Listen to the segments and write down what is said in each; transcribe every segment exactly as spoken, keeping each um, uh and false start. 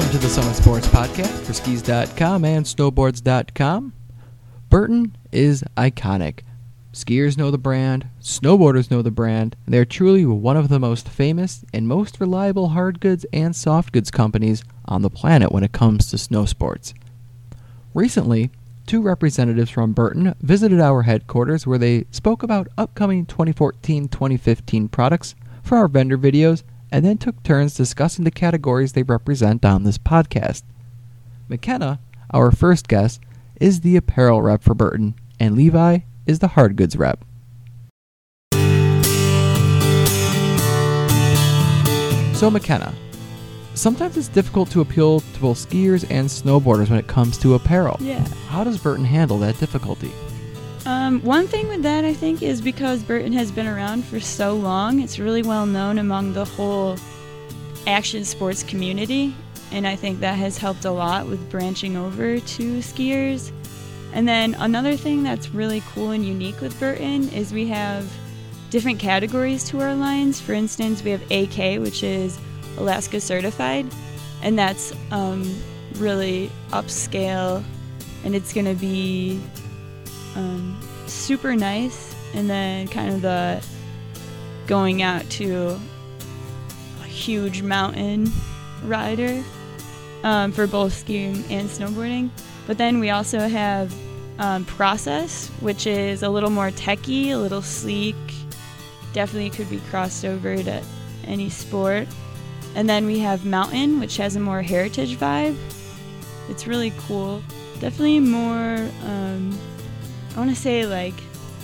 Welcome to the Summit Sports Podcast for skis dot com and snowboards dot com. Burton is iconic. Skiers know the brand, snowboarders know the brand, and they're truly one of the most famous and most reliable hard goods and soft goods companies on the planet when it comes to snow sports. Recently, two representatives from Burton visited our headquarters where they spoke about upcoming twenty fourteen twenty fifteen products for our vendor videos and then took turns discussing the categories they represent on this podcast. McKenna, our first guest, is the apparel rep for Burton, and Levi is the hard goods rep. So McKenna, sometimes it's difficult to appeal to both skiers and snowboarders when it comes to apparel. Yeah. How does Burton handle that difficulty? Um, one thing with that, I think, is because Burton has been around for so long, it's really well known among the whole action sports community, and I think that has helped a lot with branching over to skiers. And then another thing that's really cool and unique with Burton is we have different categories to our lines. For instance, we have A K, which is Alaska Certified, and that's um, really upscale, and it's going to be Um, super nice, and then kind of the going out to a huge mountain rider um, for both skiing and snowboarding. But then we also have um, Process, which is a little more techie, a little sleek, definitely could be crossed over to any sport. And then we have Mountain, which has a more heritage vibe. It's really cool, definitely more um, I want to say like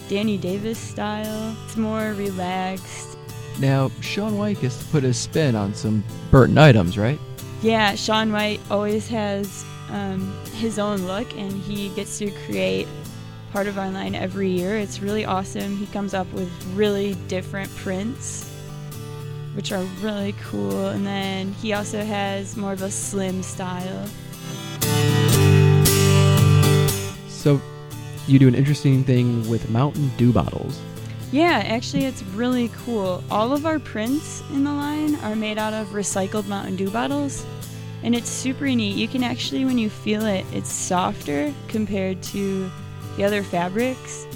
Danny Davis style. It's more relaxed. Now, Shaun White gets to put his spin on some Burton items, right? Yeah, Shaun White always has um, his own look, and he gets to create part of our line every year. It's really awesome. He comes up with really different prints, which are really cool. And then he also has more of a slim style. So you do an interesting thing with Mountain Dew bottles. Yeah, actually it's really cool. All of our prints in the line are made out of recycled Mountain Dew bottles, and it's super neat. You can actually, when you feel it, it's softer compared to the other fabrics,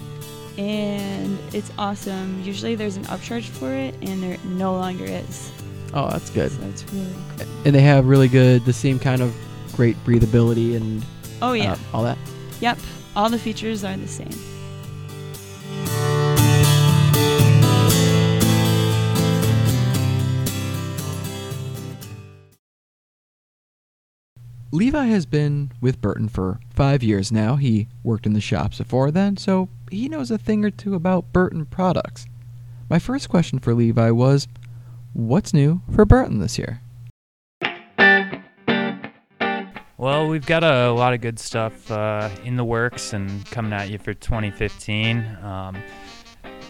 and it's awesome. Usually there's an upcharge for it, and there no longer is. Oh, that's good. So it's really cool. And they have really good, the same kind of great breathability and oh, yeah. uh, all that? Yep. All the features are the same. Levi has been with Burton for five years now. He worked in the shops before then, so he knows a thing or two about Burton products. My first question for Levi was, what's new for Burton this year? Well, we've got a, a lot of good stuff uh, in the works and coming at you for twenty fifteen. Um,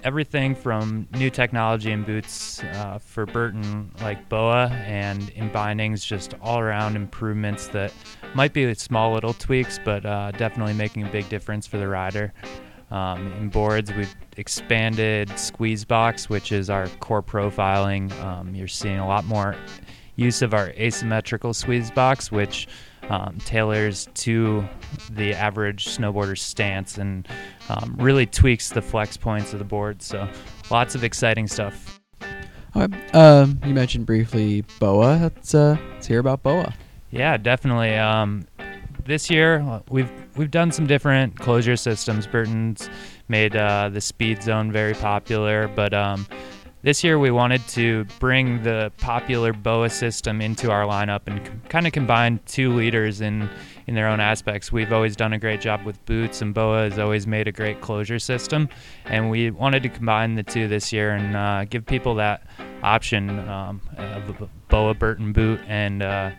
everything from new technology in boots uh, for Burton, like B O A, and in bindings, just all-around improvements that might be small little tweaks, but uh, definitely making a big difference for the rider. Um, in boards, we've expanded Squeezebox, which is our core profiling. Um, you're seeing a lot more use of our asymmetrical Squeezebox, which Um, tailors to the average snowboarder's stance and um, really tweaks the flex points of the board. So lots of exciting stuff. All right. Um, you mentioned briefly B O A. Let's, uh, let's hear about B O A. Yeah, definitely. Um, this year we've we've done some different closure systems. Burton's made uh, the speed zone very popular, but um, this year we wanted to bring the popular B O A system into our lineup and c- kind of combine two leaders in, in their own aspects. We've always done a great job with boots, and B O A has always made a great closure system. And we wanted to combine the two this year and uh, give people that option um, of a B O A Burton boot. And uh,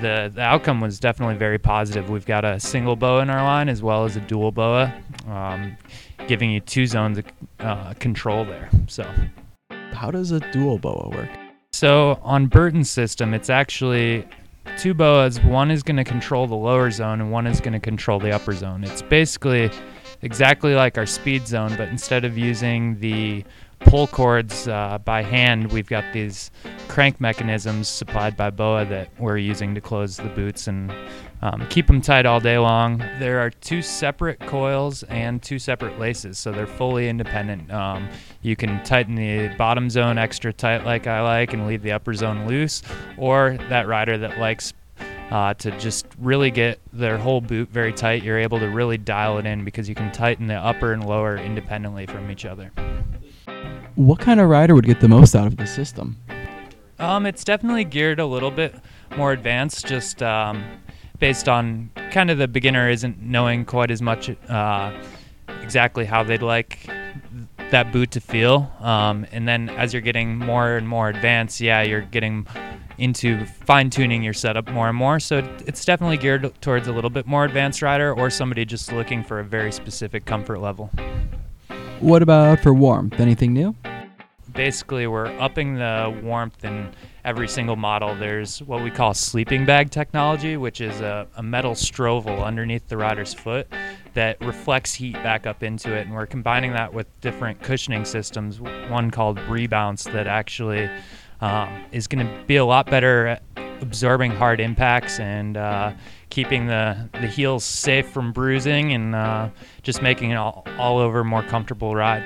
the, the outcome was definitely very positive. We've got a single B O A in our line as well as a dual B O A, um, giving you two zones of uh, control there. So. How does a dual B O A work? So on Burton's system, it's actually two B O As. One is going to control the lower zone and one is going to control the upper zone. It's basically exactly like our speed zone, but instead of using the pull cords uh, by hand. We've got these crank mechanisms supplied by B O A that we're using to close the boots and um, keep them tight all day long. There are two separate coils and two separate laces, so they're fully independent. Um, you can tighten the bottom zone extra tight like I like and leave the upper zone loose, or that rider that likes Uh, to just really get their whole boot very tight, you're able to really dial it in because you can tighten the upper and lower independently from each other. What kind of rider would get the most out of the system? Um, it's definitely geared a little bit more advanced, just um, based on kind of the beginner isn't knowing quite as much uh, exactly how they'd like that boot to feel. Um, and then as you're getting more and more advanced, yeah, you're getting into fine-tuning your setup more and more, so it's definitely geared towards a little bit more advanced rider or somebody just looking for a very specific comfort level. What about for warmth? Anything new? Basically, we're upping the warmth in every single model. There's what we call sleeping bag technology, which is a, a metal stroval underneath the rider's foot that reflects heat back up into it, and we're combining that with different cushioning systems, one called Rebounce that actually Um, is going to be a lot better at absorbing hard impacts and uh, keeping the, the heels safe from bruising and uh, just making an all, all over more comfortable ride.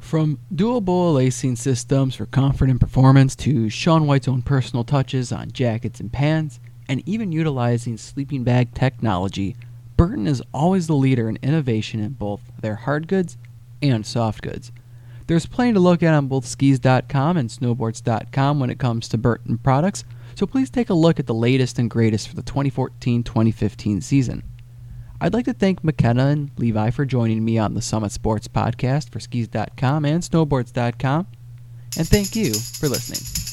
From dual B O A lacing systems for comfort and performance to Shaun White's own personal touches on jackets and pants, and even utilizing sleeping bag technology, Burton is always the leader in innovation in both their hard goods and soft goods. There's plenty to look at on both skis dot com and snowboards dot com when it comes to Burton products, so please take a look at the latest and greatest for the twenty fourteen twenty fifteen season. I'd like to thank McKenna and Levi for joining me on the Summit Sports Podcast for skis dot com and snowboards dot com, and thank you for listening.